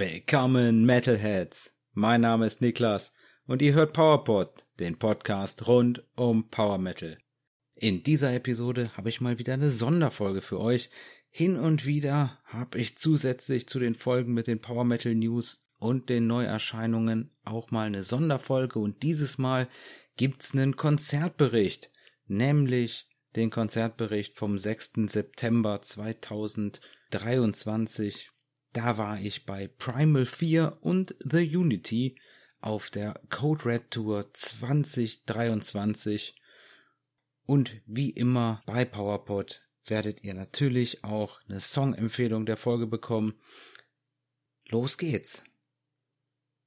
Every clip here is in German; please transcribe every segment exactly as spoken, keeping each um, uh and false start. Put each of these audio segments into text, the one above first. Willkommen Metalheads, mein Name ist Niklas und ihr hört PowerPod, den Podcast rund um Power Metal. In dieser Episode habe ich mal wieder eine Sonderfolge für euch. Hin und wieder habe ich zusätzlich zu den Folgen mit den Power Metal News und den Neuerscheinungen auch mal eine Sonderfolge und dieses Mal gibt's einen Konzertbericht, nämlich den Konzertbericht vom sechsten September zweitausenddreiundzwanzig. Da war ich bei Primal Fear und The Unity auf der Code Red Tour zwanzig dreiundzwanzig. Und wie immer bei PowerPod werdet ihr natürlich auch eine Songempfehlung der Folge bekommen. Los geht's!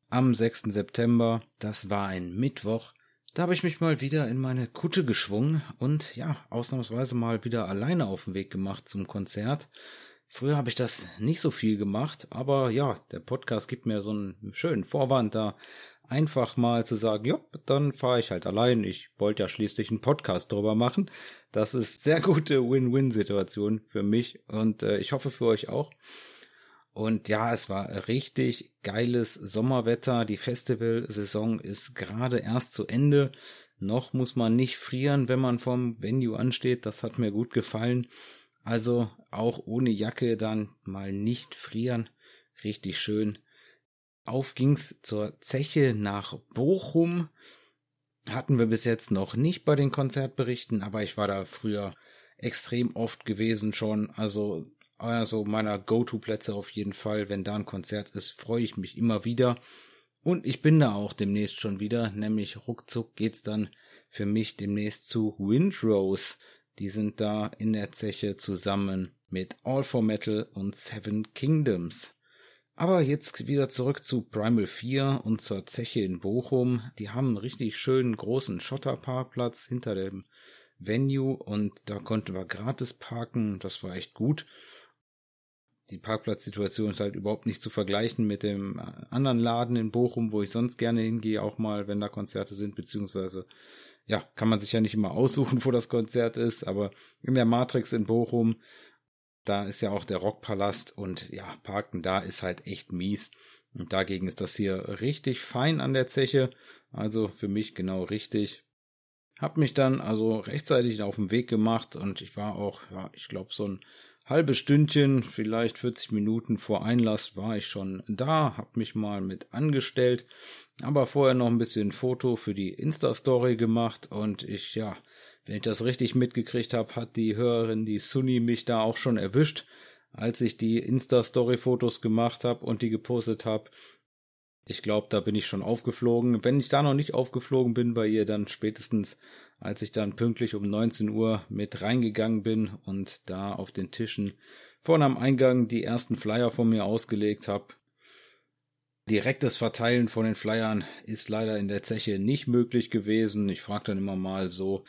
Am sechsten September, das war ein Mittwoch, da habe ich mich mal wieder in meine Kutte geschwungen und ja, ausnahmsweise mal wieder alleine auf den Weg gemacht zum Konzert. Früher habe ich das nicht so viel gemacht, aber ja, der Podcast gibt mir so einen schönen Vorwand da, einfach mal zu sagen, ja, dann fahre ich halt allein. Ich wollte ja schließlich einen Podcast drüber machen. Das ist sehr gute Win-Win-Situation für mich und äh, ich hoffe für euch auch. Und ja, es war richtig geiles Sommerwetter. Die Festivalsaison ist gerade erst zu Ende. Noch muss man nicht frieren, wenn man vom Venue ansteht. Das hat mir gut gefallen. Also auch ohne Jacke dann mal nicht frieren. Richtig schön. Auf ging's zur Zeche nach Bochum. Hatten wir bis jetzt noch nicht bei den Konzertberichten, aber ich war da früher extrem oft gewesen schon. Also, also meiner Go-To-Plätze auf jeden Fall. Wenn da ein Konzert ist, freue ich mich immer wieder. Und ich bin da auch demnächst schon wieder. Nämlich ruckzuck geht's dann für mich demnächst zu Windrose. Die sind da in der Zeche zusammen mit All for Metal und Seven Kingdoms. Aber jetzt wieder zurück zu Primal Fear und zur Zeche in Bochum. Die haben einen richtig schönen großen Schotterparkplatz hinter dem Venue und da konnten wir gratis parken. Das war echt gut. Die Parkplatzsituation ist halt überhaupt nicht zu vergleichen mit dem anderen Laden in Bochum, wo ich sonst gerne hingehe, auch mal, wenn da Konzerte sind, beziehungsweise ja, kann man sich ja nicht immer aussuchen, wo das Konzert ist, aber in der Matrix in Bochum, da ist ja auch der Rockpalast und ja, Parken da ist halt echt mies. Und dagegen ist das hier richtig fein an der Zeche, also für mich genau richtig. Hab mich dann also rechtzeitig auf den Weg gemacht und ich war auch, ja, ich glaube so ein halbes Stündchen, vielleicht vierzig Minuten vor Einlass war ich schon da, hab mich mal mit angestellt, aber vorher noch ein bisschen Foto für die Insta-Story gemacht und ich, ja, wenn ich das richtig mitgekriegt habe, hat die Hörerin, die Sunny, mich da auch schon erwischt, als ich die Insta-Story-Fotos gemacht habe und die gepostet habe. Ich glaube, da bin ich schon aufgeflogen. Wenn ich da noch nicht aufgeflogen bin bei ihr, dann spätestens, als ich dann pünktlich um neunzehn Uhr mit reingegangen bin und da auf den Tischen vorne am Eingang die ersten Flyer von mir ausgelegt habe. Direktes Verteilen von den Flyern ist leider in der Zeche nicht möglich gewesen. Ich frage dann immer mal so,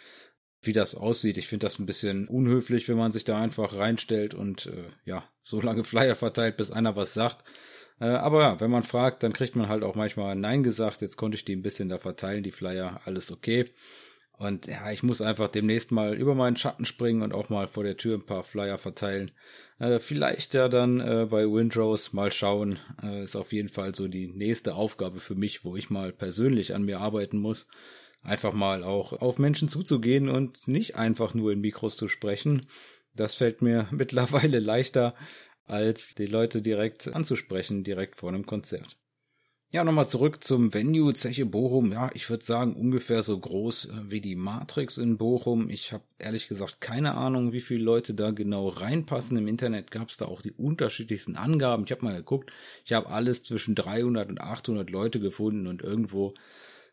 wie das aussieht. Ich finde das ein bisschen unhöflich, wenn man sich da einfach reinstellt und äh, ja, so lange Flyer verteilt, bis einer was sagt. Aber ja, wenn man fragt, dann kriegt man halt auch manchmal Nein gesagt. Jetzt konnte ich die ein bisschen da verteilen, die Flyer, alles okay. Und ja, ich muss einfach demnächst mal über meinen Schatten springen und auch mal vor der Tür ein paar Flyer verteilen. Äh, vielleicht ja dann äh, bei Windrose mal schauen. Äh, ist auf jeden Fall so die nächste Aufgabe für mich, wo ich mal persönlich an mir arbeiten muss. Einfach mal auch auf Menschen zuzugehen und nicht einfach nur in Mikros zu sprechen. Das fällt mir mittlerweile leichter, als die Leute direkt anzusprechen, direkt vor einem Konzert. Ja, nochmal zurück zum Venue Zeche Bochum. Ja, ich würde sagen, ungefähr so groß wie die Matrix in Bochum. Ich habe ehrlich gesagt keine Ahnung, wie viele Leute da genau reinpassen. Im Internet gab es da auch die unterschiedlichsten Angaben. Ich habe mal geguckt, ich habe alles zwischen dreihundert und achthundert Leute gefunden und irgendwo,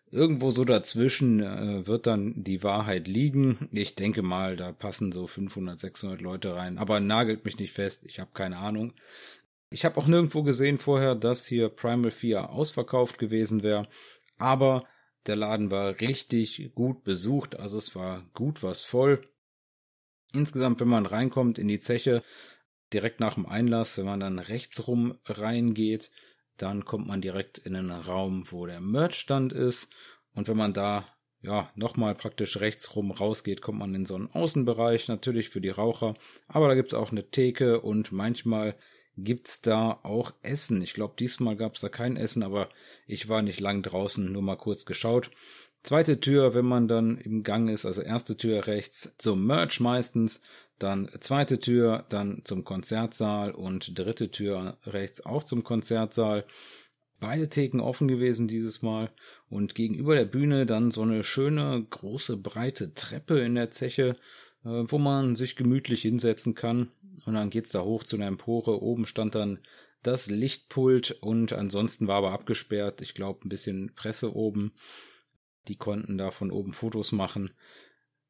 irgendwo so dazwischen äh, wird dann die Wahrheit liegen. Ich denke mal, da passen so fünfhundert, sechshundert Leute rein. Aber nagelt mich nicht fest, ich habe keine Ahnung. Ich habe auch nirgendwo gesehen vorher, dass hier Primal Fear ausverkauft gewesen wäre, aber der Laden war richtig gut besucht, also es war gut was voll. Insgesamt, wenn man reinkommt in die Zeche, direkt nach dem Einlass, wenn man dann rechts rum reingeht, dann kommt man direkt in einen Raum, wo der Merchstand ist und wenn man da ja, nochmal praktisch rechts rum rausgeht, kommt man in so einen Außenbereich, natürlich für die Raucher. Aber da gibt's auch eine Theke und manchmal gibt's da auch Essen. Ich glaube, diesmal gab's da kein Essen, aber ich war nicht lang draußen, nur mal kurz geschaut. Zweite Tür, wenn man dann im Gang ist, also erste Tür rechts zum Merch meistens, dann zweite Tür, dann zum Konzertsaal und dritte Tür rechts auch zum Konzertsaal. Beide Theken offen gewesen dieses Mal und gegenüber der Bühne dann so eine schöne, große, breite Treppe in der Zeche, wo man sich gemütlich hinsetzen kann. Und dann geht's da hoch zu einer Empore. Oben stand dann das Lichtpult und ansonsten war aber abgesperrt. Ich glaube, ein bisschen Presse oben. Die konnten da von oben Fotos machen.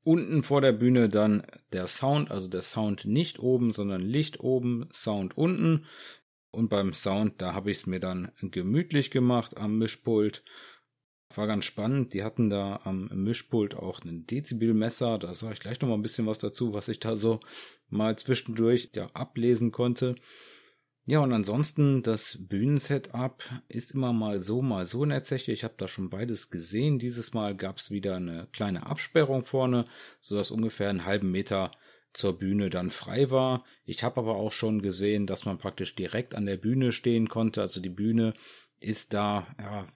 Unten vor der Bühne dann der Sound, also der Sound nicht oben, sondern Licht oben, Sound unten. Und beim Sound, da habe ich es mir dann gemütlich gemacht am Mischpult. War ganz spannend. Die hatten da am Mischpult auch ein Dezibelmesser. Da sage ich gleich nochmal ein bisschen was dazu, was ich da so mal zwischendurch ja ablesen konnte. Ja, und ansonsten das Bühnensetup ist immer mal so, mal so in der Zeche. Ich habe da schon beides gesehen. Dieses Mal gab es wieder eine kleine Absperrung vorne, sodass ungefähr einen halben Meter zur Bühne dann frei war. Ich habe aber auch schon gesehen, dass man praktisch direkt an der Bühne stehen konnte. Also die Bühne ist da, ja,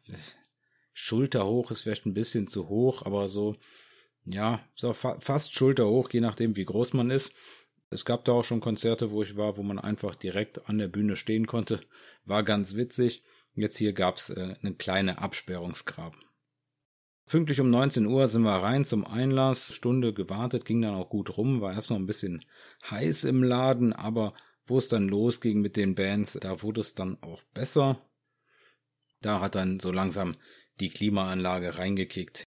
schulterhoch ist vielleicht ein bisschen zu hoch, aber so, ja, so fa- fast schulterhoch, je nachdem wie groß man ist. Es gab da auch schon Konzerte, wo ich war, wo man einfach direkt an der Bühne stehen konnte. War ganz witzig. Jetzt hier gab es äh, eine kleine Absperrungsgraben. Pünktlich um neunzehn Uhr sind wir rein zum Einlass, Stunde gewartet, ging dann auch gut rum, war erst noch ein bisschen heiß im Laden, aber wo es dann losging mit den Bands, da wurde es dann auch besser. Da hat dann so langsam die Klimaanlage reingekickt.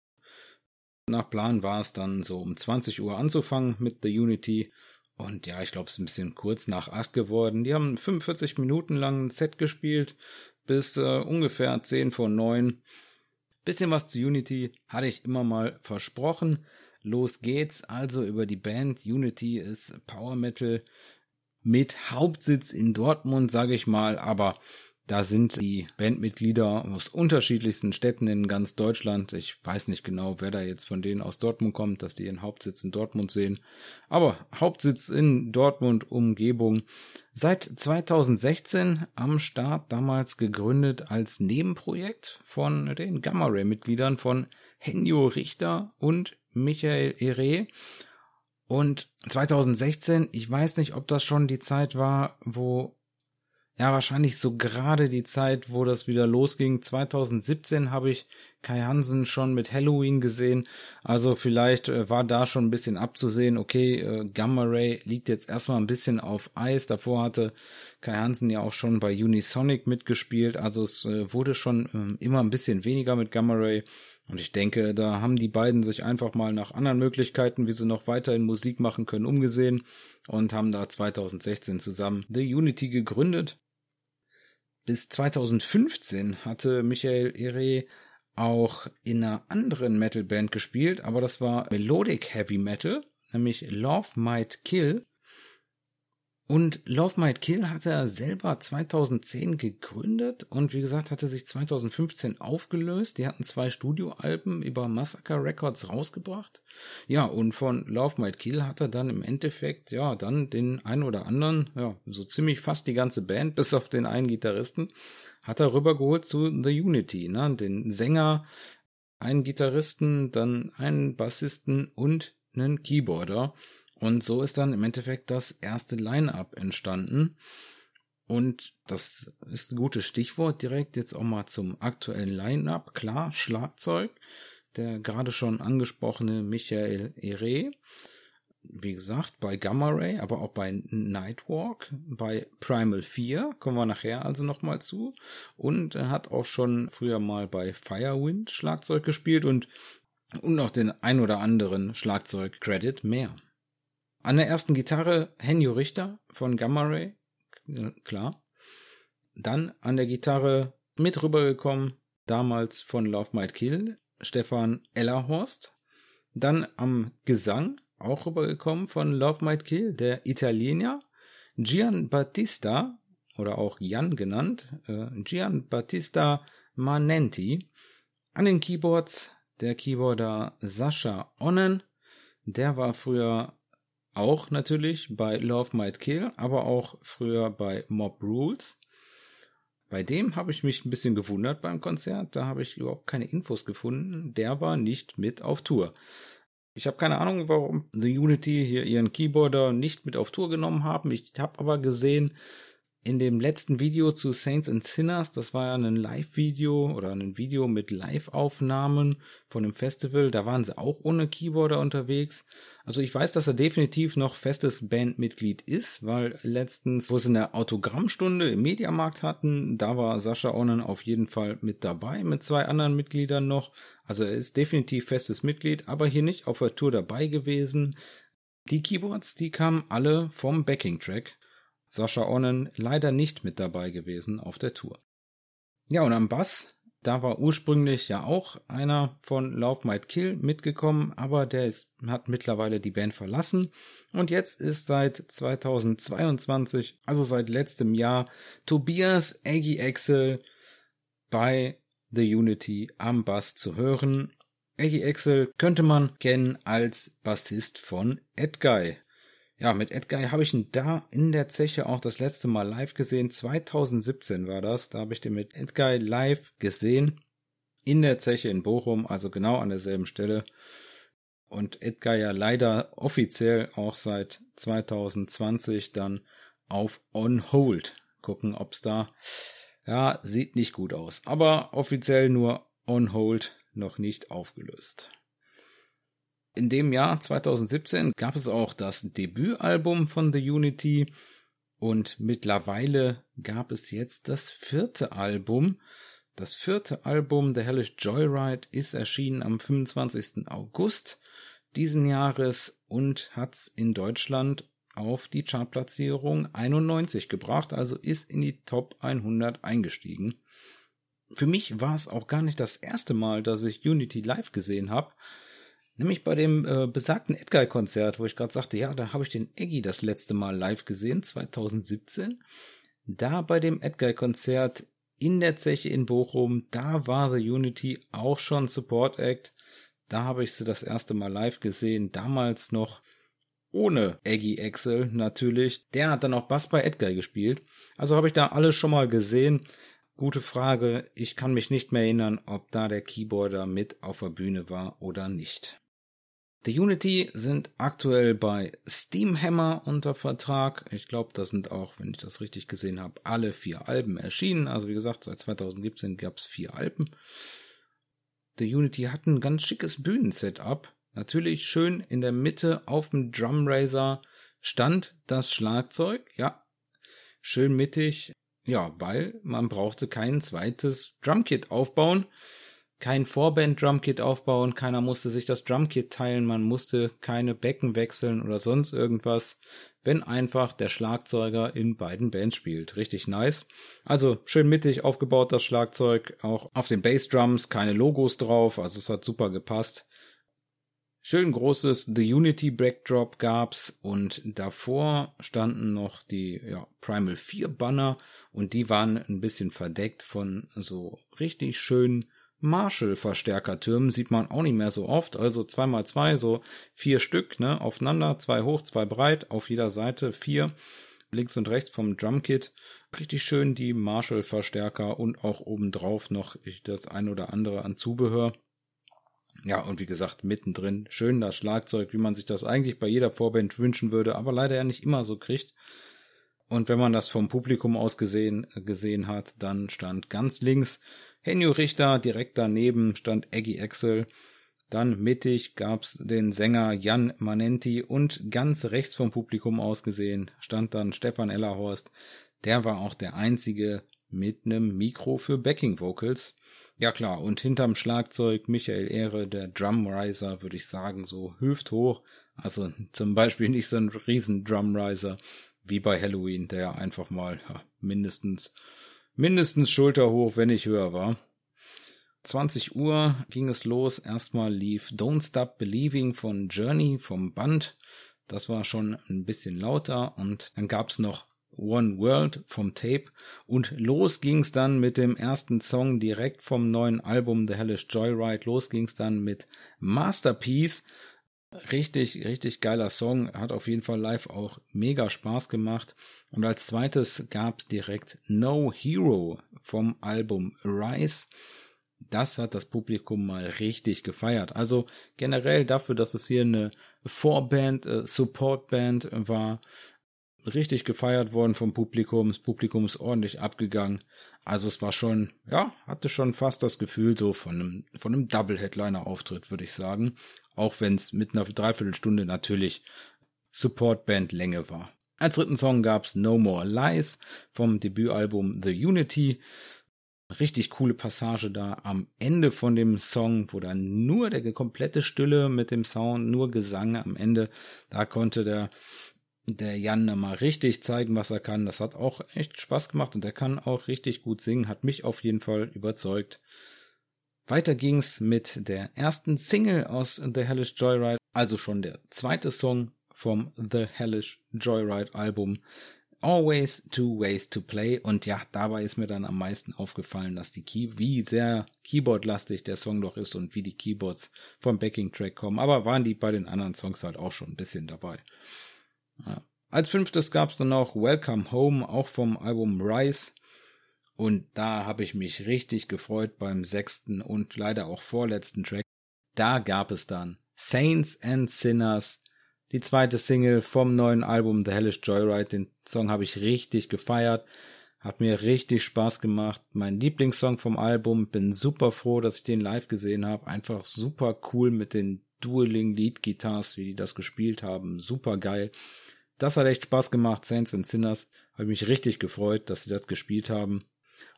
Nach Plan war es dann so um zwanzig Uhr anzufangen mit The Unity und ja, ich glaube, es ist ein bisschen kurz nach acht geworden. Die haben fünfundvierzig Minuten lang ein Set gespielt bis äh, ungefähr zehn vor neun. Bisschen was zu Unity hatte ich immer mal versprochen. Los geht's also über die Band. Unity ist Power Metal mit Hauptsitz in Dortmund, sage ich mal. Aber da sind die Bandmitglieder aus unterschiedlichsten Städten in ganz Deutschland. Ich weiß nicht genau, wer da jetzt von denen aus Dortmund kommt, dass die ihren Hauptsitz in Dortmund sehen. Aber Hauptsitz in Dortmund, Umgebung. Seit zweitausendsechzehn am Start, damals gegründet als Nebenprojekt von den Gamma Ray Mitgliedern von Henjo Richter und Michael Ehre. Und zweitausendsechzehn, ich weiß nicht, ob das schon die Zeit war, wo, ja, wahrscheinlich so gerade die Zeit, wo das wieder losging. zweitausendsiebzehn habe ich Kai Hansen schon mit Helloween gesehen. Also vielleicht war da schon ein bisschen abzusehen, okay, Gamma Ray liegt jetzt erstmal ein bisschen auf Eis. Davor hatte Kai Hansen ja auch schon bei Unisonic mitgespielt. Also es wurde schon immer ein bisschen weniger mit Gamma Ray. Und ich denke, da haben die beiden sich einfach mal nach anderen Möglichkeiten, wie sie noch weiterhin Musik machen können, umgesehen und haben da zweitausendsechzehn zusammen The Unity gegründet. Bis zweitausendfünfzehn hatte Michael Ehre auch in einer anderen Metal-Band gespielt, aber das war Melodic Heavy Metal, nämlich Love Might Kill. Und Love Might Kill hatte er selber zweitausendzehn gegründet und wie gesagt hatte sich zweitausendfünfzehn aufgelöst. Die hatten zwei Studioalben über Massacre Records rausgebracht. Ja, und von Love Might Kill hat er dann im Endeffekt, ja, dann den einen oder anderen, ja, so ziemlich fast die ganze Band, bis auf den einen Gitarristen, hat er rübergeholt zu The Unity, ne, den Sänger, einen Gitarristen, dann einen Bassisten und einen Keyboarder. Und so ist dann im Endeffekt das erste Line-Up entstanden. Und das ist ein gutes Stichwort direkt jetzt auch mal zum aktuellen Line-Up. Klar, Schlagzeug, der gerade schon angesprochene Michael Ehre. Wie gesagt, bei Gamma Ray, aber auch bei Nightwalk, bei Primal Fear, kommen wir nachher also nochmal zu. Und er hat auch schon früher mal bei Firewind Schlagzeug gespielt und, und noch den ein oder anderen Schlagzeug-Credit mehr. An der ersten Gitarre Henjo Richter von Gamma Ray, klar. Dann an der Gitarre mit rübergekommen, damals von Love Might Kill, Stefan Ellerhorst. Dann am Gesang, auch rübergekommen von Love Might Kill, der Italiener Gian Battista, oder auch Jan genannt, äh, Gian Battista Manenti. An den Keyboards der Keyboarder Sascha Onnen. Der war früher auch natürlich bei Love Might Kill, aber auch früher bei Mob Rules. Bei dem habe ich mich ein bisschen gewundert beim Konzert, da habe ich überhaupt keine Infos gefunden. Der war nicht mit auf Tour. Ich habe keine Ahnung, warum The Unity hier ihren Keyboarder nicht mit auf Tour genommen haben. Ich habe aber gesehen, in dem letzten Video zu Saints and Sinners, das war ja ein Live-Video oder ein Video mit Live-Aufnahmen von dem Festival, da waren sie auch ohne Keyboarder unterwegs. Also ich weiß, dass er definitiv noch festes Bandmitglied ist, weil letztens, wo sie eine Autogrammstunde im Mediamarkt hatten, da war Sascha Onnen auf jeden Fall mit dabei, mit zwei anderen Mitgliedern noch. Also er ist definitiv festes Mitglied, aber hier nicht auf der Tour dabei gewesen. Die Keyboards, die kamen alle vom Backing-Track. Sascha Onnen leider nicht mit dabei gewesen auf der Tour. Ja, und am Bass, da war ursprünglich ja auch einer von Love Might Kill mitgekommen, aber der ist, hat mittlerweile die Band verlassen. Und jetzt ist seit zweitausendzweiundzwanzig, also seit letztem Jahr, Tobias Aggi Axel bei The Unity am Bass zu hören. Aggi Axel könnte man kennen als Bassist von Edguy. Ja, mit Edguy habe ich ihn da in der Zeche auch das letzte Mal live gesehen. zweitausendsiebzehn war das, da habe ich den mit Edguy live gesehen. In der Zeche in Bochum, also genau an derselben Stelle. Und Edguy ja leider offiziell auch seit zweitausendzwanzig dann auf On Hold. Gucken, ob's da... Ja, sieht nicht gut aus. Aber offiziell nur On Hold, noch nicht aufgelöst. In dem Jahr zweitausendsiebzehn gab es auch das Debütalbum von The Unity und mittlerweile gab es jetzt das vierte Album. Das vierte Album, The Hellish Joyride, ist erschienen am fünfundzwanzigsten August diesen Jahres und hat es in Deutschland auf die Chartplatzierung einundneunzig gebracht, also ist in die Top hundert eingestiegen. Für mich war es auch gar nicht das erste Mal, dass ich Unity live gesehen habe. Nämlich bei dem äh, besagten Edguy-Konzert, wo ich gerade sagte, ja, da habe ich den Aggi das letzte Mal live gesehen, zweitausendsiebzehn. Da bei dem Edguy-Konzert in der Zeche in Bochum, da war The Unity auch schon Support Act. Da habe ich sie das erste Mal live gesehen, damals noch ohne Aggi Axel natürlich. Der hat dann auch Bass bei Edguy gespielt. Also habe ich da alles schon mal gesehen. Gute Frage, ich kann mich nicht mehr erinnern, ob da der Keyboarder mit auf der Bühne war oder nicht. The Unity sind aktuell bei Steamhammer unter Vertrag. Ich glaube, das sind auch, wenn ich das richtig gesehen habe, alle vier Alben erschienen. Also wie gesagt, seit zweitausendsiebzehn gab es vier Alben. The Unity hat ein ganz schickes Bühnensetup. Natürlich schön in der Mitte auf dem Drumraiser stand das Schlagzeug. Ja, schön mittig. Ja, weil man brauchte kein zweites Drumkit aufbauen. Kein Vorband-Drumkit aufbauen, keiner musste sich das Drumkit teilen, man musste keine Becken wechseln oder sonst irgendwas, wenn einfach der Schlagzeuger in beiden Bands spielt. Richtig nice. Also schön mittig aufgebaut das Schlagzeug, auch auf den Bassdrums keine Logos drauf, also es hat super gepasst. Schön großes The Unity Backdrop gab's und davor standen noch die ja, Primal Fear Banner und die waren ein bisschen verdeckt von so richtig schönen Marshall-Verstärkertürmen, sieht man auch nicht mehr so oft, also zwei mal zwei, so vier Stück, ne, aufeinander, zwei hoch, zwei breit, auf jeder Seite vier, links und rechts vom Drumkit, richtig schön die Marshall-Verstärker und auch obendrauf noch das ein oder andere an Zubehör. Ja, und wie gesagt, mittendrin schön das Schlagzeug, wie man sich das eigentlich bei jeder Vorband wünschen würde, aber leider ja nicht immer so kriegt. Und wenn man das vom Publikum aus gesehen, gesehen hat, dann stand ganz links Henjo Richter, direkt daneben stand Aggi Axel. Dann mittig gab's den Sänger Gian Manenti und ganz rechts vom Publikum aus gesehen stand dann Stefan Ellerhorst. Der war auch der Einzige mit einem Mikro für Backing Vocals. Ja klar, und hinterm Schlagzeug Michael Ehre, der Drumriser, würde ich sagen, so hüfthoch. Also zum Beispiel nicht so ein riesen Drumriser wie bei Helloween, der einfach mal ja, mindestens, mindestens schulterhoch, wenn nicht höher war. zwanzig Uhr ging es los. Erstmal lief Don't Stop Believing von Journey vom Band. Das war schon ein bisschen lauter. Und dann gab's noch One World vom Tape, und los ging's dann mit dem ersten Song direkt vom neuen Album The Hellish Joyride. Los ging's dann mit Masterpiece. Richtig, richtig geiler Song, hat auf jeden Fall live auch mega Spaß gemacht. Und als zweites gab's direkt No Hero vom Album Rise. Das hat das Publikum mal richtig gefeiert. Also generell dafür, dass es hier eine Vorband, äh, Supportband war, richtig gefeiert worden vom Publikum. Das Publikum ist ordentlich abgegangen. Also es war schon, ja, hatte schon fast das Gefühl so von einem, von einem Double-Headliner-Auftritt, würde ich sagen. Auch wenn es mit einer Dreiviertelstunde natürlich Supportband-Länge war. Als dritten Song gab es No More Lies vom Debütalbum The Unity. Richtig coole Passage da am Ende von dem Song, wo dann nur der komplette Stille mit dem Sound, nur Gesang am Ende, da konnte der, der Jan mal richtig zeigen, was er kann. Das hat auch echt Spaß gemacht und er kann auch richtig gut singen, hat mich auf jeden Fall überzeugt. Weiter ging's mit der ersten Single aus The Hellish Joyride, also schon der zweite Song vom The Hellish Joyride Album. Always Two Ways to Play, und ja, dabei ist mir dann am meisten aufgefallen, dass die Key- wie sehr Keyboard-lastig der Song doch ist und wie die Keyboards vom Backing-Track kommen, aber waren die bei den anderen Songs halt auch schon ein bisschen dabei. Ja. Als fünftes gab es dann auch Welcome Home, auch vom Album Rise, und da habe ich mich richtig gefreut beim sechsten und leider auch vorletzten Track. Da gab es dann Saints and Sinners, die zweite Single vom neuen Album The Hellish Joyride. Den Song habe ich richtig gefeiert, hat mir richtig Spaß gemacht. Mein Lieblingssong vom Album, bin super froh, dass ich den live gesehen habe. Einfach super cool mit den Dueling Lead Guitars, wie die das gespielt haben. Super geil. Das hat echt Spaß gemacht, Saints and Sinners. Habe mich richtig gefreut, dass sie das gespielt haben.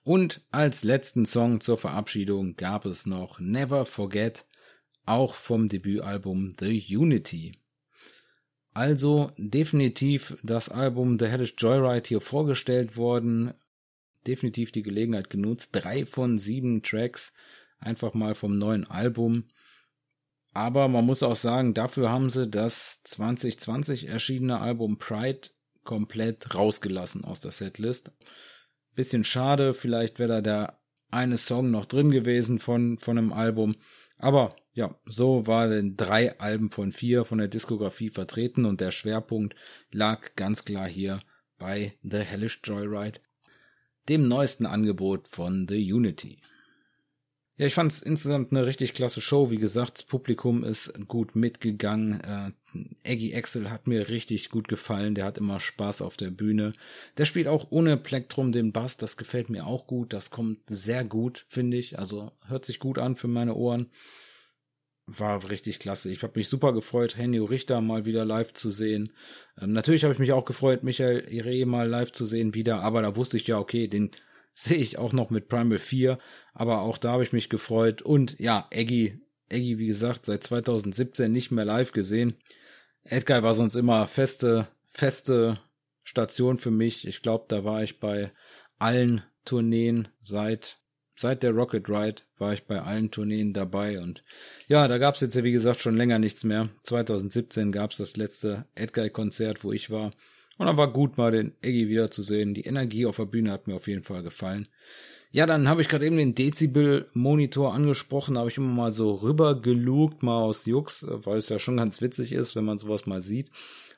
Und als letzten Song zur Verabschiedung gab es noch Never Forget, auch vom Debütalbum The Unity. Also definitiv das Album The Hellish Joyride hier vorgestellt worden. Definitiv die Gelegenheit genutzt. Drei von sieben Tracks einfach mal vom neuen Album. Aber man muss auch sagen, dafür haben sie das zwanzig zwanzig erschienene Album Pride komplett rausgelassen aus der Setlist. Bisschen schade, vielleicht wäre da der eine Song noch drin gewesen von, von einem Album. Aber ja, so waren drei Alben von vier von der Diskografie vertreten und der Schwerpunkt lag ganz klar hier bei The Hellish Joyride, dem neuesten Angebot von The Unity. Ja, ich fand es insgesamt eine richtig klasse Show. Wie gesagt, das Publikum ist gut mitgegangen. Äh, Aggi Axel hat mir richtig gut gefallen. Der hat immer Spaß auf der Bühne. Der spielt auch ohne Plektrum den Bass. Das gefällt mir auch gut. Das kommt sehr gut, finde ich. Also hört sich gut an für meine Ohren. War richtig klasse. Ich habe mich super gefreut, Henjo Richter mal wieder live zu sehen. Ähm, natürlich habe ich mich auch gefreut, Michael Ehre mal live zu sehen wieder. Aber da wusste ich ja, okay, den sehe ich auch noch mit Primal Fear, aber auch da habe ich mich gefreut. Und ja, Edguy, Edguy, wie gesagt, seit zwanzig siebzehn nicht mehr live gesehen. Edguy war sonst immer feste, feste Station für mich. Ich glaube, da war ich bei allen Tourneen seit, seit der Rocket Ride war ich bei allen Tourneen dabei. Und ja, da gab es jetzt ja, wie gesagt, schon länger nichts mehr. zwanzig siebzehn gab es das letzte Edguy-Konzert, wo ich war. Und dann war gut, mal den Edguy wieder zu sehen. Die Energie auf der Bühne hat mir auf jeden Fall gefallen. Ja, dann habe ich gerade eben den Dezibel-Monitor angesprochen. Da habe ich immer mal so rüber gelugt, mal aus Jux, weil es ja schon ganz witzig ist, wenn man sowas mal sieht.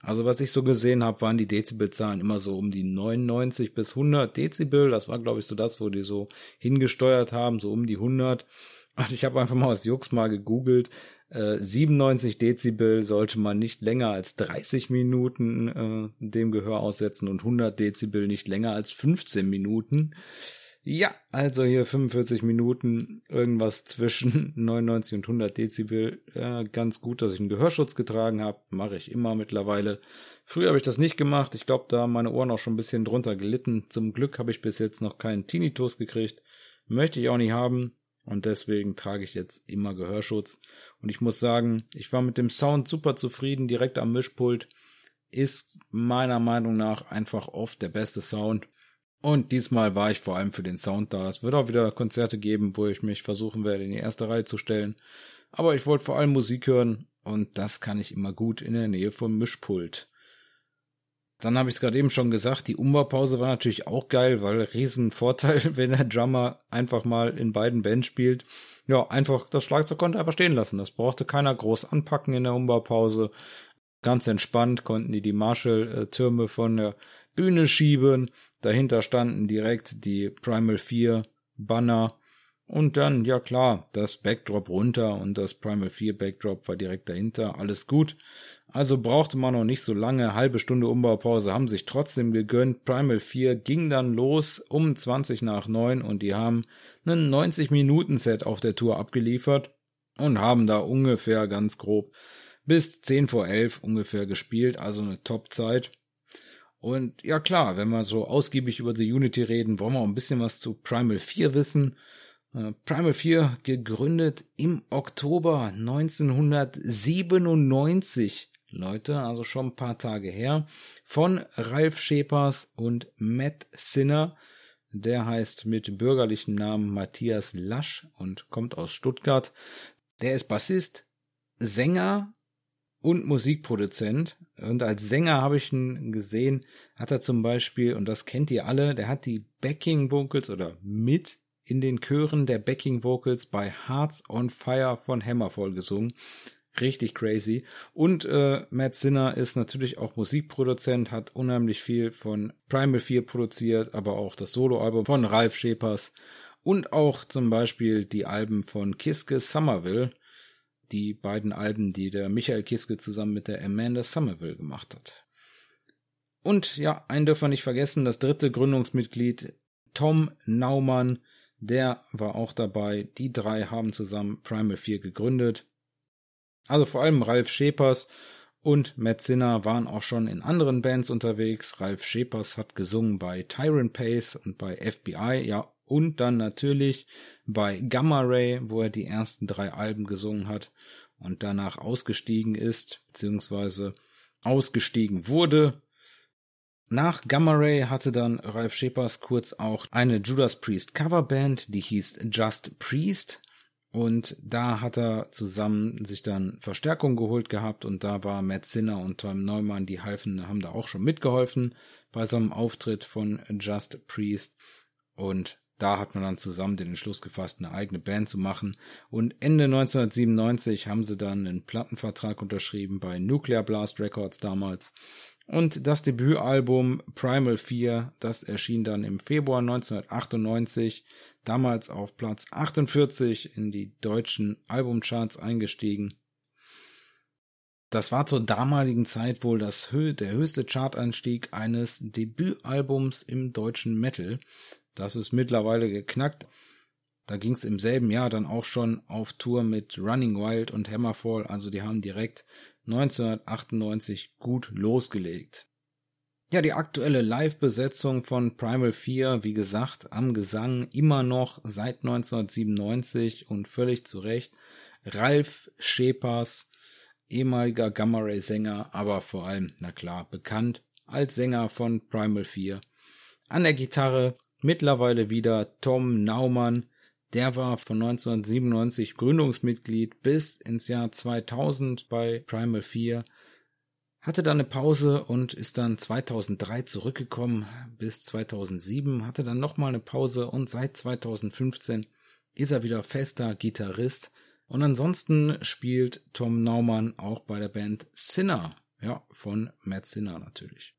Also was ich so gesehen habe, waren die Dezibelzahlen immer so um die neunundneunzig bis hundert Dezibel. Das war, glaube ich, so das, wo die so hingesteuert haben, so um die hundert. Und ich habe einfach mal aus Jux mal gegoogelt. siebenundneunzig Dezibel sollte man nicht länger als dreißig Minuten äh, dem Gehör aussetzen und hundert Dezibel nicht länger als fünfzehn Minuten. Ja, also hier fünfundvierzig Minuten, irgendwas zwischen neunundneunzig und hundert Dezibel. Äh, ganz gut, dass ich einen Gehörschutz getragen habe, mache ich immer mittlerweile. Früher habe ich das nicht gemacht, ich glaube, da haben meine Ohren auch schon ein bisschen drunter gelitten. Zum Glück habe ich bis jetzt noch keinen Tinnitus gekriegt, möchte ich auch nicht haben. Und deswegen trage ich jetzt immer Gehörschutz. Und ich muss sagen, ich war mit dem Sound super zufrieden, direkt am Mischpult. Ist meiner Meinung nach einfach oft der beste Sound. Und diesmal war ich vor allem für den Sound da. Es wird auch wieder Konzerte geben, wo ich mich versuchen werde, in die erste Reihe zu stellen. Aber ich wollte vor allem Musik hören. Und das kann ich immer gut in der Nähe vom Mischpult. Dann habe ich es gerade eben schon gesagt, die Umbaupause war natürlich auch geil, weil riesen Vorteil, wenn der Drummer einfach mal in beiden Bands spielt. Ja, einfach das Schlagzeug konnte einfach stehen lassen. Das brauchte keiner groß anpacken in der Umbaupause. Ganz entspannt konnten die die Marshall-Türme von der Bühne schieben. Dahinter standen direkt die Primal Fear Banner. Und dann, ja klar, das Backdrop runter und das Primal Fear Backdrop war direkt dahinter. Alles gut. Also brauchte man noch nicht so lange, halbe Stunde Umbaupause, haben sich trotzdem gegönnt. Primal Fear ging dann los um zwanzig nach neun und die haben einen neunzig Minuten Set auf der Tour abgeliefert und haben da ungefähr ganz grob bis zehn vor elf ungefähr gespielt, also eine Top-Zeit. Und ja klar, wenn wir so ausgiebig über The Unity reden, wollen wir auch ein bisschen was zu Primal Fear wissen. Primal Fear, gegründet im Oktober neunzehnhundertsiebenundneunzig, Leute, also schon ein paar Tage her, von Ralf Scheepers und Matt Sinner. Der heißt mit bürgerlichem Namen Matthias Lasch und kommt aus Stuttgart. Der ist Bassist, Sänger und Musikproduzent. Und als Sänger habe ich ihn gesehen, hat er zum Beispiel, und das kennt ihr alle, der hat die Backing Vocals oder mit in den Chören der Backing Vocals bei Hearts on Fire von Hammerfall gesungen. Richtig crazy. Und äh, Matt Sinner ist natürlich auch Musikproduzent, hat unheimlich viel von Primal Fear produziert, aber auch das Soloalbum von Ralf Scheepers und auch zum Beispiel die Alben von Kiske Somerville, die beiden Alben, die der Michael Kiske zusammen mit der Amanda Somerville gemacht hat. Und ja, einen dürfen wir nicht vergessen, das dritte Gründungsmitglied Tom Naumann, der war auch dabei. Die drei haben zusammen Primal Fear gegründet. Also vor allem Ralf Scheepers und Matt Sinner waren auch schon in anderen Bands unterwegs. Ralf Scheepers hat gesungen bei Tyrant Pace und bei F B I, ja, und dann natürlich bei Gamma Ray, wo er die ersten drei Alben gesungen hat und danach ausgestiegen ist, beziehungsweise ausgestiegen wurde. Nach Gamma Ray hatte dann Ralf Scheepers kurz auch eine Judas Priest Coverband, die hieß Just Priest, und da hat er zusammen sich dann Verstärkung geholt gehabt und da war Matt Sinner und Tom Neumann, die halfen, haben da auch schon mitgeholfen bei so einem Auftritt von Just Priest, und da hat man dann zusammen den Entschluss gefasst, eine eigene Band zu machen, und Ende neunzehnhundertsiebenundneunzig haben sie dann einen Plattenvertrag unterschrieben bei Nuclear Blast Records damals. Und das Debütalbum Primal Fear, das erschien dann im Februar neunzehnhundertachtundneunzig, damals auf Platz achtundvierzig in die deutschen Albumcharts eingestiegen. Das war zur damaligen Zeit wohl das hö- der höchste Charteinstieg eines Debütalbums im deutschen Metal. Das ist mittlerweile geknackt. Da ging es im selben Jahr dann auch schon auf Tour mit Running Wild und Hammerfall, also die haben direkt neunzehnhundertachtundneunzig gut losgelegt. Ja, die aktuelle Live-Besetzung von Primal Fear, wie gesagt, am Gesang immer noch seit neunzehnhundertsiebenundneunzig und völlig zu Recht Ralf Scheepers, ehemaliger Gamma Ray-Sänger, aber vor allem, na klar, bekannt als Sänger von Primal Fear. An der Gitarre mittlerweile wieder Tom Naumann. Der war von neunzehnhundertsiebenundneunzig Gründungsmitglied bis ins Jahr zweitausend bei Primal Fear, hatte dann eine Pause und ist dann zweitausenddrei zurückgekommen bis zweitausendsieben, hatte dann nochmal eine Pause und seit zweitausendfünfzehn ist er wieder fester Gitarrist. Und ansonsten spielt Tom Naumann auch bei der Band Sinner, ja, von Matt Sinner natürlich.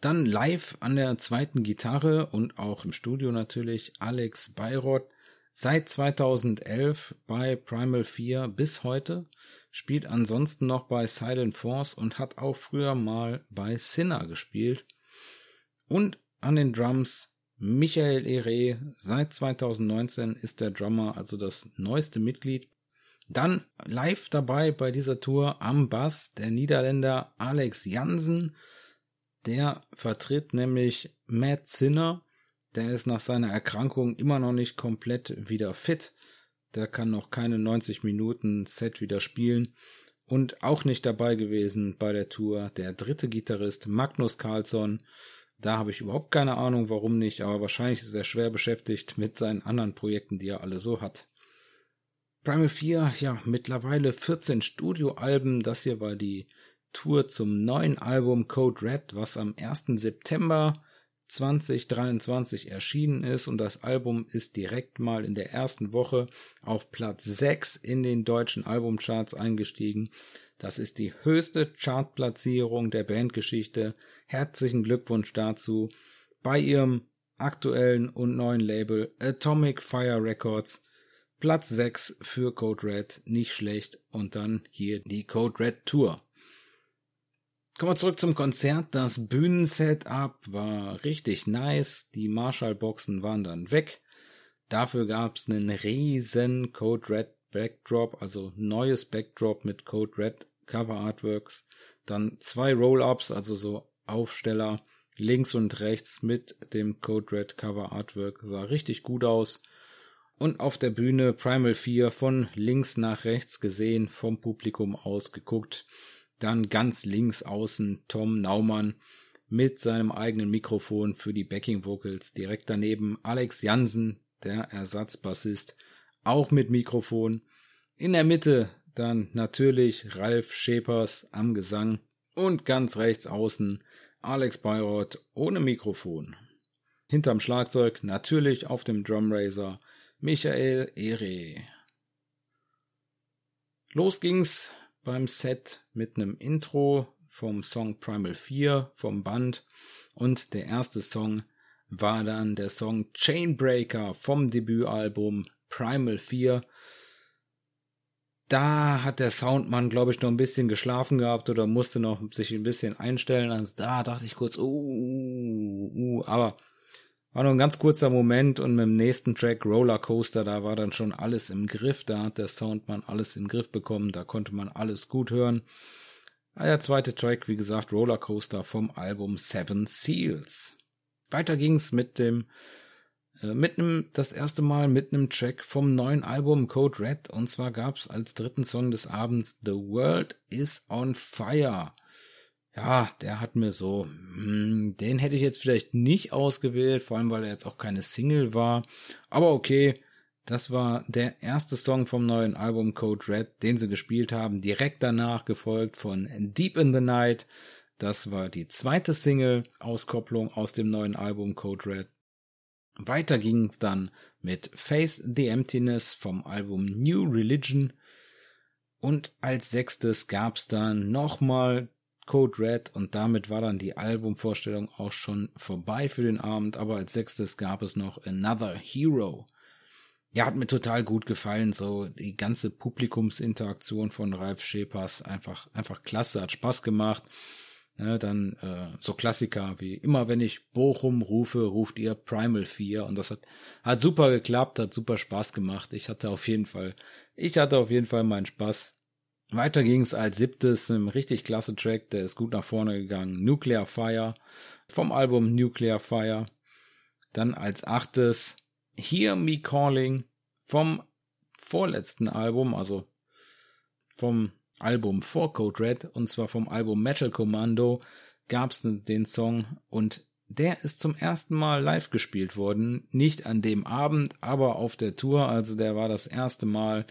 Dann live an der zweiten Gitarre und auch im Studio natürlich Alex Bayrott. Seit zweitausendelf bei Primal Fear bis heute, spielt ansonsten noch bei Silent Force und hat auch früher mal bei Sinner gespielt. Und an den Drums Michael Ehre, seit zweitausendneunzehn ist der Drummer, also das neueste Mitglied. Dann live dabei bei dieser Tour am Bass der Niederländer Alex Jansen, der vertritt nämlich Matt Sinner. Der ist nach seiner Erkrankung immer noch nicht komplett wieder fit. Der kann noch keine neunzig Minuten Set wieder spielen. Und auch nicht dabei gewesen bei der Tour der dritte Gitarrist Magnus Carlsson. Da habe ich überhaupt keine Ahnung, warum nicht, aber wahrscheinlich ist er schwer beschäftigt mit seinen anderen Projekten, die er alle so hat. Primal Fear, ja, mittlerweile vierzehn Studioalben. Das hier war die Tour zum neuen Album Code Red, was am ersten September zweitausenddreiundzwanzig erschienen ist, und das Album ist direkt mal in der ersten Woche auf Platz sechs in den deutschen Albumcharts eingestiegen. Das ist die höchste Chartplatzierung der Bandgeschichte. Herzlichen Glückwunsch dazu. Bei ihrem aktuellen und neuen Label Atomic Fire Records. Platz sechs für Code Red, nicht schlecht. Und dann hier die Code Red Tour. Kommen wir zurück zum Konzert. Das Bühnensetup war richtig nice. Die Marshall-Boxen waren dann weg. Dafür gab es einen riesen Code Red Backdrop, also neues Backdrop mit Code Red Cover Artworks. Dann zwei Roll-Ups, also so Aufsteller, links und rechts mit dem Code Red Cover Artwork. Sah richtig gut aus. Und auf der Bühne Primal Fear von links nach rechts gesehen, vom Publikum aus geguckt. Dann ganz links außen Tom Naumann mit seinem eigenen Mikrofon für die Backing Vocals. Direkt daneben Alex Jansen, der Ersatzbassist, auch mit Mikrofon. In der Mitte dann natürlich Ralf Scheepers am Gesang. Und ganz rechts außen Alex Bayrott ohne Mikrofon. Hinterm Schlagzeug natürlich auf dem Drumraiser Michael Ehre. Los ging's beim Set mit einem Intro vom Song Primal Fear vom Band, und der erste Song war dann der Song Chainbreaker vom Debütalbum Primal Fear. Da hat der Soundmann, glaube ich, noch ein bisschen geschlafen gehabt oder musste noch sich ein bisschen einstellen. Also da dachte ich kurz, uh, uh, uh, aber war nur ein ganz kurzer Moment, und mit dem nächsten Track Rollercoaster, da war dann schon alles im Griff, da hat der Soundmann alles in den Griff bekommen, da konnte man alles gut hören. Ja, der zweite Track, wie gesagt, Rollercoaster vom Album Seven Seals. Weiter ging's mit dem, äh, mit einem, das erste Mal mit einem Track vom neuen Album Code Red, und zwar gab's als dritten Song des Abends The World is on Fire. Ja, der hat mir so, den hätte ich jetzt vielleicht nicht ausgewählt, vor allem weil er jetzt auch keine Single war. Aber okay, das war der erste Song vom neuen Album Code Red, den sie gespielt haben. Direkt danach gefolgt von Deep in the Night. Das war die zweite Single-Auskopplung aus dem neuen Album Code Red. Weiter ging es dann mit Face the Emptiness vom Album New Religion. Und als sechstes gab es dann nochmal Code Red, und damit war dann die Albumvorstellung auch schon vorbei für den Abend, aber als sechstes gab es noch Another Hero. Ja, hat mir total gut gefallen, so die ganze Publikumsinteraktion von Ralf Scheepers, einfach einfach klasse, hat Spaß gemacht. Ja, dann äh, so Klassiker wie immer, wenn ich Bochum rufe, ruft ihr Primal Fear, und das hat hat super geklappt, hat super Spaß gemacht. Ich hatte auf jeden Fall, ich hatte auf jeden Fall meinen Spaß. Weiter ging es als siebtes, einem richtig klasse Track, der ist gut nach vorne gegangen, Nuclear Fire vom Album Nuclear Fire. Dann als achtes Hear Me Calling vom vorletzten Album, also vom Album vor Code Red, und zwar vom Album Metal Commando gab es den Song, und der ist zum ersten Mal live gespielt worden, nicht an dem Abend, aber auf der Tour, also der war das erste Mal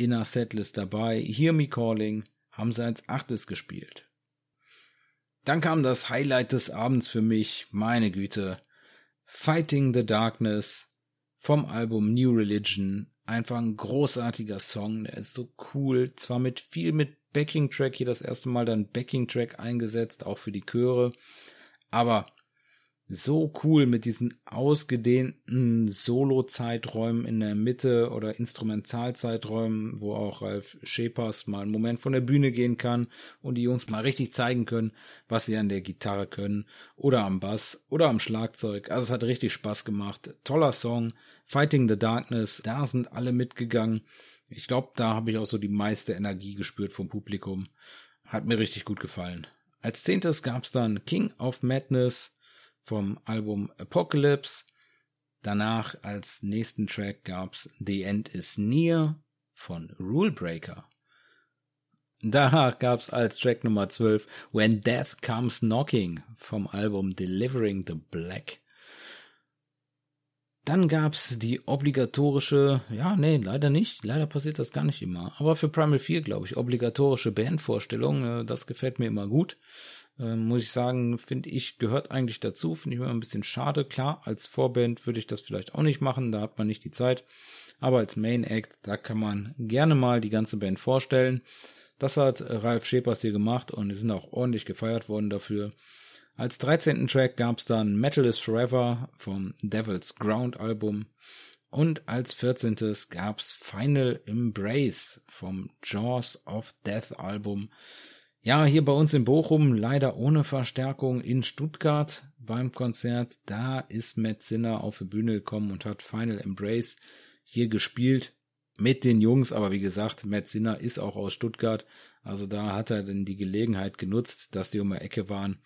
in der Setlist dabei. Hear Me Calling haben sie als achtes gespielt. Dann kam das Highlight des Abends für mich, meine Güte, Fighting the Darkness vom Album New Religion. Einfach ein großartiger Song, der ist so cool, zwar mit viel mit Backing Track, hier das erste Mal dann Backing Track eingesetzt, auch für die Chöre, aber so cool mit diesen ausgedehnten Solo-Zeiträumen in der Mitte oder Instrumentalzeiträumen, wo auch Ralf Scheepers mal einen Moment von der Bühne gehen kann und die Jungs mal richtig zeigen können, was sie an der Gitarre können oder am Bass oder am Schlagzeug. Also es hat richtig Spaß gemacht. Toller Song, Fighting the Darkness, da sind alle mitgegangen. Ich glaube, da habe ich auch so die meiste Energie gespürt vom Publikum. Hat mir richtig gut gefallen. Als zehntes gab es dann King of Madness vom Album Apocalypse. Danach als nächsten Track gab's The End is Near von Rulebreaker. Danach gab's als Track Nummer zwölf When Death Comes Knocking vom Album Delivering the Black. Dann gab's die obligatorische, ja, nee, leider nicht, leider passiert das gar nicht immer, aber für Primal Fear, glaube ich, obligatorische Bandvorstellung, äh, das gefällt mir immer gut, äh, muss ich sagen, finde ich, gehört eigentlich dazu, finde ich immer ein bisschen schade, klar, als Vorband würde ich das vielleicht auch nicht machen, da hat man nicht die Zeit, aber als Main Act, da kann man gerne mal die ganze Band vorstellen, das hat Ralf Scheepers hier gemacht und die sind auch ordentlich gefeiert worden dafür. Als dreizehnten Track gab's dann Metal is Forever vom Devil's Ground Album und als vierzehnten gab's Final Embrace vom Jaws of Death Album. Ja, hier bei uns in Bochum, leider ohne Verstärkung in Stuttgart beim Konzert, da ist Matt Sinner auf die Bühne gekommen und hat Final Embrace hier gespielt mit den Jungs, aber wie gesagt, Matt Sinner ist auch aus Stuttgart, also da hat er dann die Gelegenheit genutzt, dass die um die Ecke waren.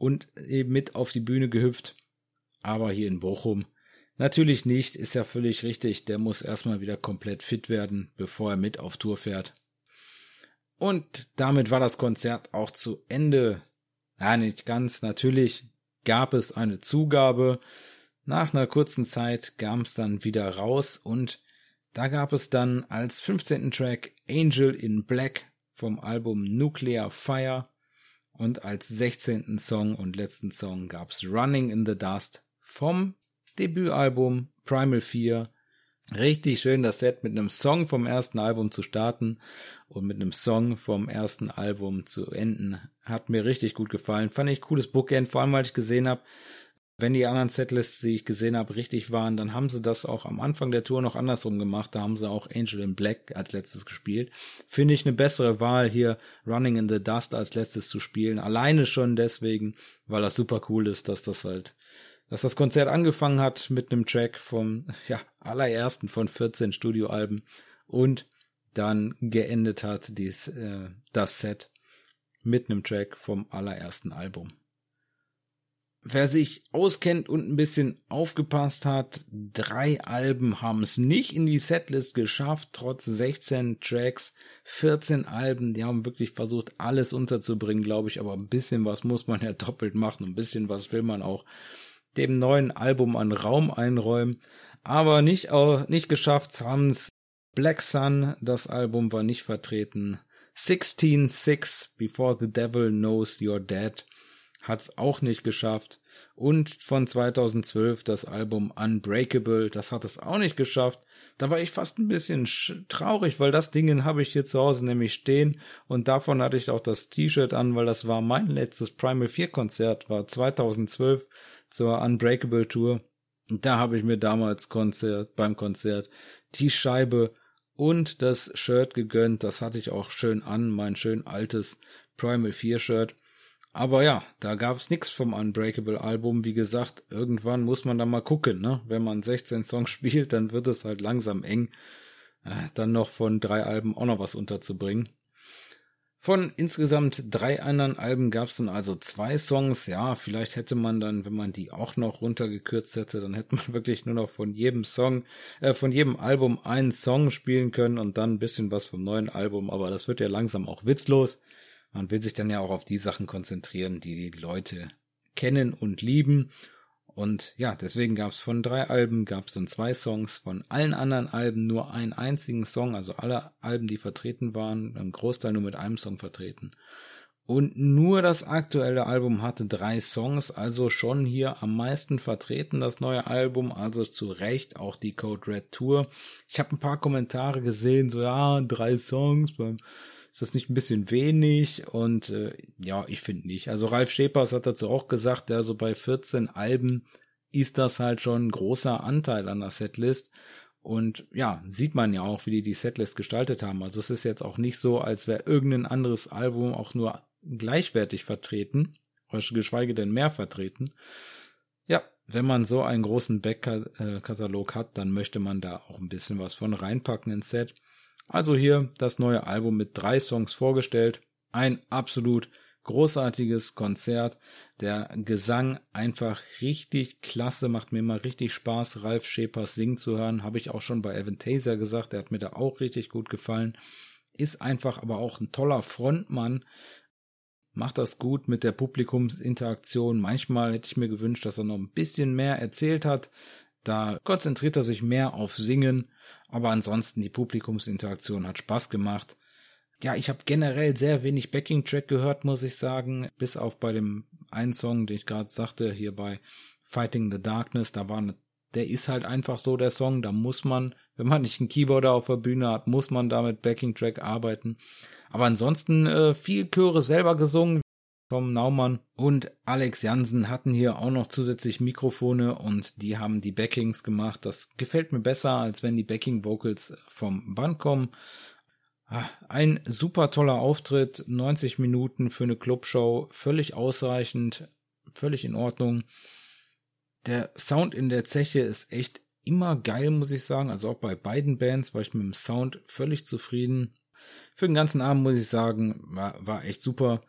Und eben mit auf die Bühne gehüpft, aber hier in Bochum natürlich nicht, ist ja völlig richtig, der muss erstmal wieder komplett fit werden, bevor er mit auf Tour fährt. Und damit war das Konzert auch zu Ende. Ja, nicht ganz, natürlich gab es eine Zugabe, nach einer kurzen Zeit kam es dann wieder raus und da gab es dann als fünfzehnten Track Angel in Black vom Album Nuclear Fire. Und als sechzehnten Song und letzten Song gab's Running in the Dust vom Debütalbum Primal Fear. Richtig schön, das Set mit einem Song vom ersten Album zu starten und mit einem Song vom ersten Album zu enden. Hat mir richtig gut gefallen. Fand ich cooles Bookend, vor allem, weil ich gesehen habe, wenn die anderen Setlists, die ich gesehen habe, richtig waren, dann haben sie das auch am Anfang der Tour noch andersrum gemacht. Da haben sie auch Angel in Black als letztes gespielt. Finde ich eine bessere Wahl, hier Running in the Dust als letztes zu spielen. Alleine schon deswegen, weil das super cool ist, dass das halt, dass das Konzert angefangen hat mit einem Track vom, ja, allerersten von vierzehn Studioalben und dann geendet hat dies, äh, das Set mit einem Track vom allerersten Album. Wer sich auskennt und ein bisschen aufgepasst hat, drei Alben haben es nicht in die Setlist geschafft, trotz sechzehn Tracks, vierzehn Alben, die haben wirklich versucht, alles unterzubringen, glaube ich, aber ein bisschen was muss man ja doppelt machen, ein bisschen was will man auch dem neuen Album an Raum einräumen, aber nicht, auch, nicht geschafft haben es. Black Sun, das Album war nicht vertreten, sixteen six, Before the Devil Knows You're Dead, hat's auch nicht geschafft. Und von zweitausendzwölf das Album Unbreakable, das hat es auch nicht geschafft. Da war ich fast ein bisschen sch- traurig, weil das Ding habe ich hier zu Hause nämlich stehen und davon hatte ich auch das T-Shirt an, weil das war mein letztes Primal Fear Konzert, war zweitausendzwölf zur Unbreakable Tour. Und da habe ich mir damals Konzert, beim Konzert die Scheibe und das Shirt gegönnt. Das hatte ich auch schön an, mein schön altes Primal Fear Shirt. Aber ja, da gab's nichts vom Unbreakable-Album. Wie gesagt, irgendwann muss man da mal gucken, ne? Wenn man sechzehn Songs spielt, dann wird es halt langsam eng, dann noch von drei Alben auch noch was unterzubringen. Von insgesamt drei anderen Alben gab's dann also zwei Songs. Ja, vielleicht hätte man dann, wenn man die auch noch runtergekürzt hätte, dann hätte man wirklich nur noch von jedem Song, äh, von jedem Album einen Song spielen können und dann ein bisschen was vom neuen Album. Aber das wird ja langsam auch witzlos. Man will sich dann ja auch auf die Sachen konzentrieren, die die Leute kennen und lieben. Und ja, deswegen gab es von drei Alben, gab es dann zwei Songs, von allen anderen Alben nur einen einzigen Song, also alle Alben, die vertreten waren, im Großteil nur mit einem Song vertreten. Und nur das aktuelle Album hatte drei Songs, also schon hier am meisten vertreten, das neue Album, also zu Recht auch die Code Red Tour. Ich habe ein paar Kommentare gesehen, so ja, drei Songs beim... Ist das nicht ein bisschen wenig? Und äh, ja, ich finde nicht. Also Ralf Scheepers hat dazu auch gesagt, ja, so bei vierzehn Alben ist das halt schon ein großer Anteil an der Setlist. Und ja, sieht man ja auch, wie die die Setlist gestaltet haben. Also es ist jetzt auch nicht so, als wäre irgendein anderes Album auch nur gleichwertig vertreten, geschweige denn mehr vertreten. Ja, wenn man so einen großen Backkatalog hat, dann möchte man da auch ein bisschen was von reinpacken ins Set. Also hier das neue Album mit drei Songs vorgestellt. Ein absolut großartiges Konzert. Der Gesang einfach richtig klasse, macht mir mal richtig Spaß, Ralf Scheepers singen zu hören. Habe ich auch schon bei Evan Taser gesagt, der hat mir da auch richtig gut gefallen. Ist einfach aber auch ein toller Frontmann. Macht das gut mit der Publikumsinteraktion. Manchmal hätte ich mir gewünscht, dass er noch ein bisschen mehr erzählt hat. Da konzentriert er sich mehr auf Singen, aber ansonsten die Publikumsinteraktion hat Spaß gemacht. Ja, ich habe generell sehr wenig Backing-Track gehört, muss ich sagen, bis auf bei dem einen Song, den ich gerade sagte, hier bei Fighting the Darkness, da war eine, der ist halt einfach so der Song, da muss man, wenn man nicht einen Keyboarder auf der Bühne hat, muss man da mit Backing-Track arbeiten. Aber ansonsten äh, viel Chöre selber gesungen. Tom Naumann und Alex Jansen hatten hier auch noch zusätzlich Mikrofone und die haben die Backings gemacht. Das gefällt mir besser, als wenn die Backing-Vocals vom Band kommen. Ein super toller Auftritt, neunzig Minuten für eine Clubshow, völlig ausreichend, völlig in Ordnung. Der Sound in der Zeche ist echt immer geil, muss ich sagen. Also auch bei beiden Bands war ich mit dem Sound völlig zufrieden. Für den ganzen Abend, muss ich sagen, war, war echt super.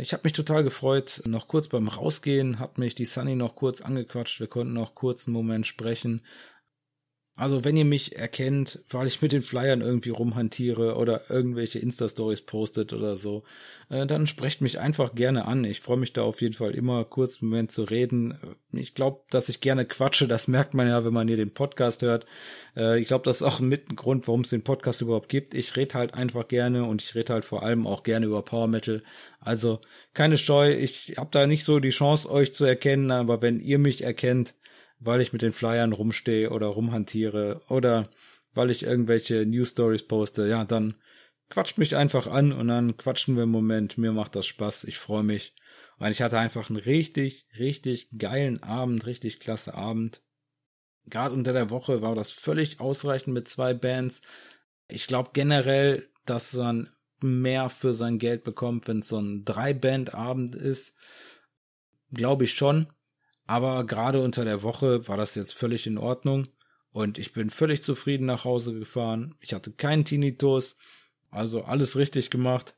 Ich habe mich total gefreut, noch kurz beim Rausgehen hat mich die Sunny noch kurz angequatscht, wir konnten noch kurz einen Moment sprechen. Also wenn ihr mich erkennt, weil ich mit den Flyern irgendwie rumhantiere oder irgendwelche Insta-Stories postet oder so, dann sprecht mich einfach gerne an. Ich freue mich da auf jeden Fall immer, kurz einen Moment zu reden. Ich glaube, dass ich gerne quatsche, das merkt man ja, wenn man hier den Podcast hört. Ich glaube, das ist auch mit ein Grund, warum es den Podcast überhaupt gibt. Ich rede halt einfach gerne und ich rede halt vor allem auch gerne über Power Metal. Also keine Scheu, ich habe da nicht so die Chance, euch zu erkennen, aber wenn ihr mich erkennt, weil ich mit den Flyern rumstehe oder rumhantiere oder weil ich irgendwelche News-Stories poste, ja, dann quatscht mich einfach an und dann quatschen wir im Moment. Mir macht das Spaß, ich freue mich. Und ich hatte einfach einen richtig, richtig geilen Abend, richtig klasse Abend. Gerade unter der Woche war das völlig ausreichend mit zwei Bands. Ich glaube generell, dass man mehr für sein Geld bekommt, wenn es so ein Drei-Band-Abend ist. Glaube ich schon. Aber gerade unter der Woche war das jetzt völlig in Ordnung und ich bin völlig zufrieden nach Hause gefahren. Ich hatte keinen Tinnitus, also alles richtig gemacht.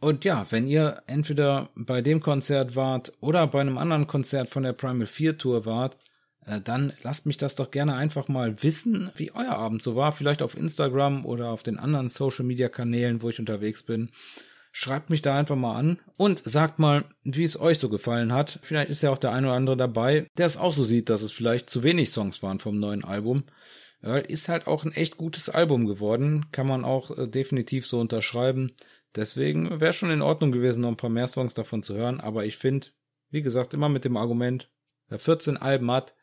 Und ja, wenn ihr entweder bei dem Konzert wart oder bei einem anderen Konzert von der Primal Fear Tour wart, dann lasst mich das doch gerne einfach mal wissen, wie euer Abend so war. Vielleicht auf Instagram oder auf den anderen Social-Media-Kanälen, wo ich unterwegs bin. Schreibt mich da einfach mal an und sagt mal, wie es euch so gefallen hat. Vielleicht ist ja auch der ein oder andere dabei, der es auch so sieht, dass es vielleicht zu wenig Songs waren vom neuen Album. Ist halt auch ein echt gutes Album geworden, kann man auch definitiv so unterschreiben. Deswegen wäre schon in Ordnung gewesen, noch ein paar mehr Songs davon zu hören. Aber ich finde, wie gesagt, immer mit dem Argument, wer vierzehn Alben hat,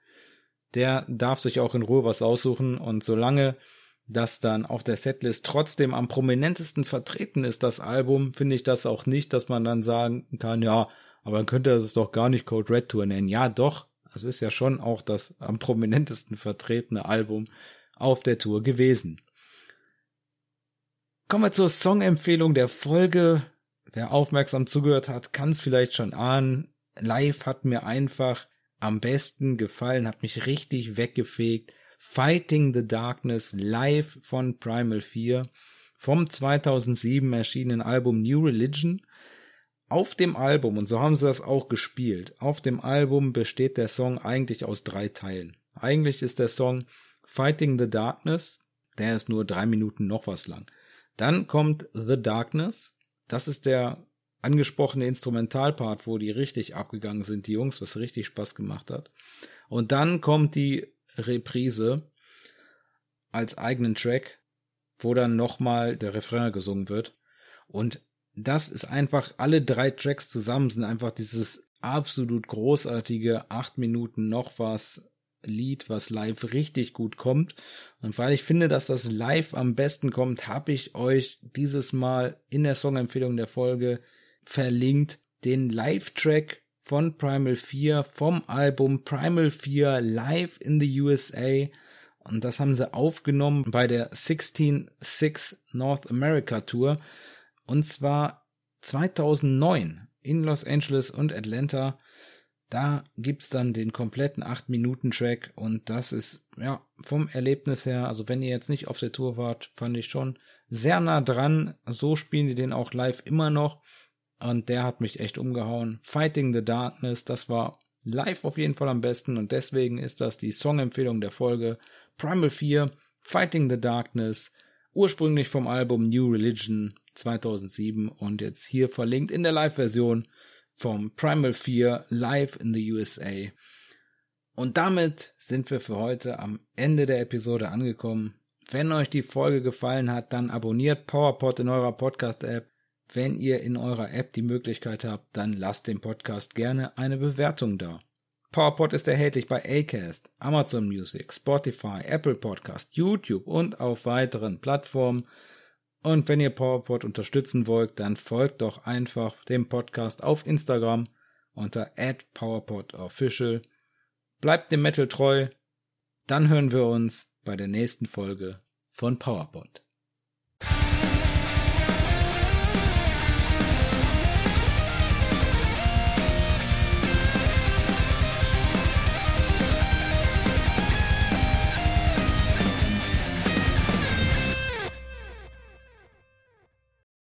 der darf sich auch in Ruhe was aussuchen. Und solange dass dann auf der Setlist trotzdem am prominentesten vertreten ist, das Album, finde ich das auch nicht, dass man dann sagen kann, ja, aber dann könnte es doch gar nicht Code Red Tour nennen. Ja, doch, es ist ja schon auch das am prominentesten vertretene Album auf der Tour gewesen. Kommen wir zur Songempfehlung der Folge. Wer aufmerksam zugehört hat, kann es vielleicht schon ahnen. Live hat mir einfach am besten gefallen, hat mich richtig weggefegt. Fighting the Darkness live von Primal Fear vom zweitausendsieben erschienenen Album New Religion. Auf dem Album, und so haben sie das auch gespielt, auf dem Album besteht der Song eigentlich aus drei Teilen. Eigentlich ist der Song Fighting the Darkness, der ist nur drei Minuten noch was lang. Dann kommt The Darkness, das ist der angesprochene Instrumentalpart, wo die richtig abgegangen sind, die Jungs, was richtig Spaß gemacht hat. Und dann kommt die Reprise als eigenen Track, wo dann nochmal der Refrain gesungen wird. Und das ist einfach, alle drei Tracks zusammen sind einfach dieses absolut großartige acht Minuten noch was Lied, was live richtig gut kommt. Und weil ich finde, dass das live am besten kommt, habe ich euch dieses Mal in der Songempfehlung der Folge verlinkt, den Live-Track von Primal Fear, vom Album Primal Fear Live in the U S A. Und das haben sie aufgenommen bei der sechzehn sechs North America Tour. Und zwar zweitausendneun in Los Angeles und Atlanta. Da gibt's dann den kompletten acht Minuten Track. Und das ist, ja, vom Erlebnis her, also wenn ihr jetzt nicht auf der Tour wart, fand ich schon sehr nah dran. So spielen die den auch live immer noch. Und der hat mich echt umgehauen. Fighting the Darkness, das war live auf jeden Fall am besten. Und deswegen ist das die Songempfehlung der Folge. Primal Fear, Fighting the Darkness, ursprünglich vom Album New Religion zweitausendsieben. Und jetzt hier verlinkt in der Live-Version vom Primal Fear Live in the U S A. Und damit sind wir für heute am Ende der Episode angekommen. Wenn euch die Folge gefallen hat, dann abonniert PowerPod in eurer Podcast-App. Wenn ihr in eurer App die Möglichkeit habt, dann lasst dem Podcast gerne eine Bewertung da. PowerPod ist erhältlich bei Acast, Amazon Music, Spotify, Apple Podcast, YouTube und auf weiteren Plattformen. Und wenn ihr PowerPod unterstützen wollt, dann folgt doch einfach dem Podcast auf Instagram unter at powerpodofficial. Bleibt dem Metal treu, dann hören wir uns bei der nächsten Folge von PowerPod.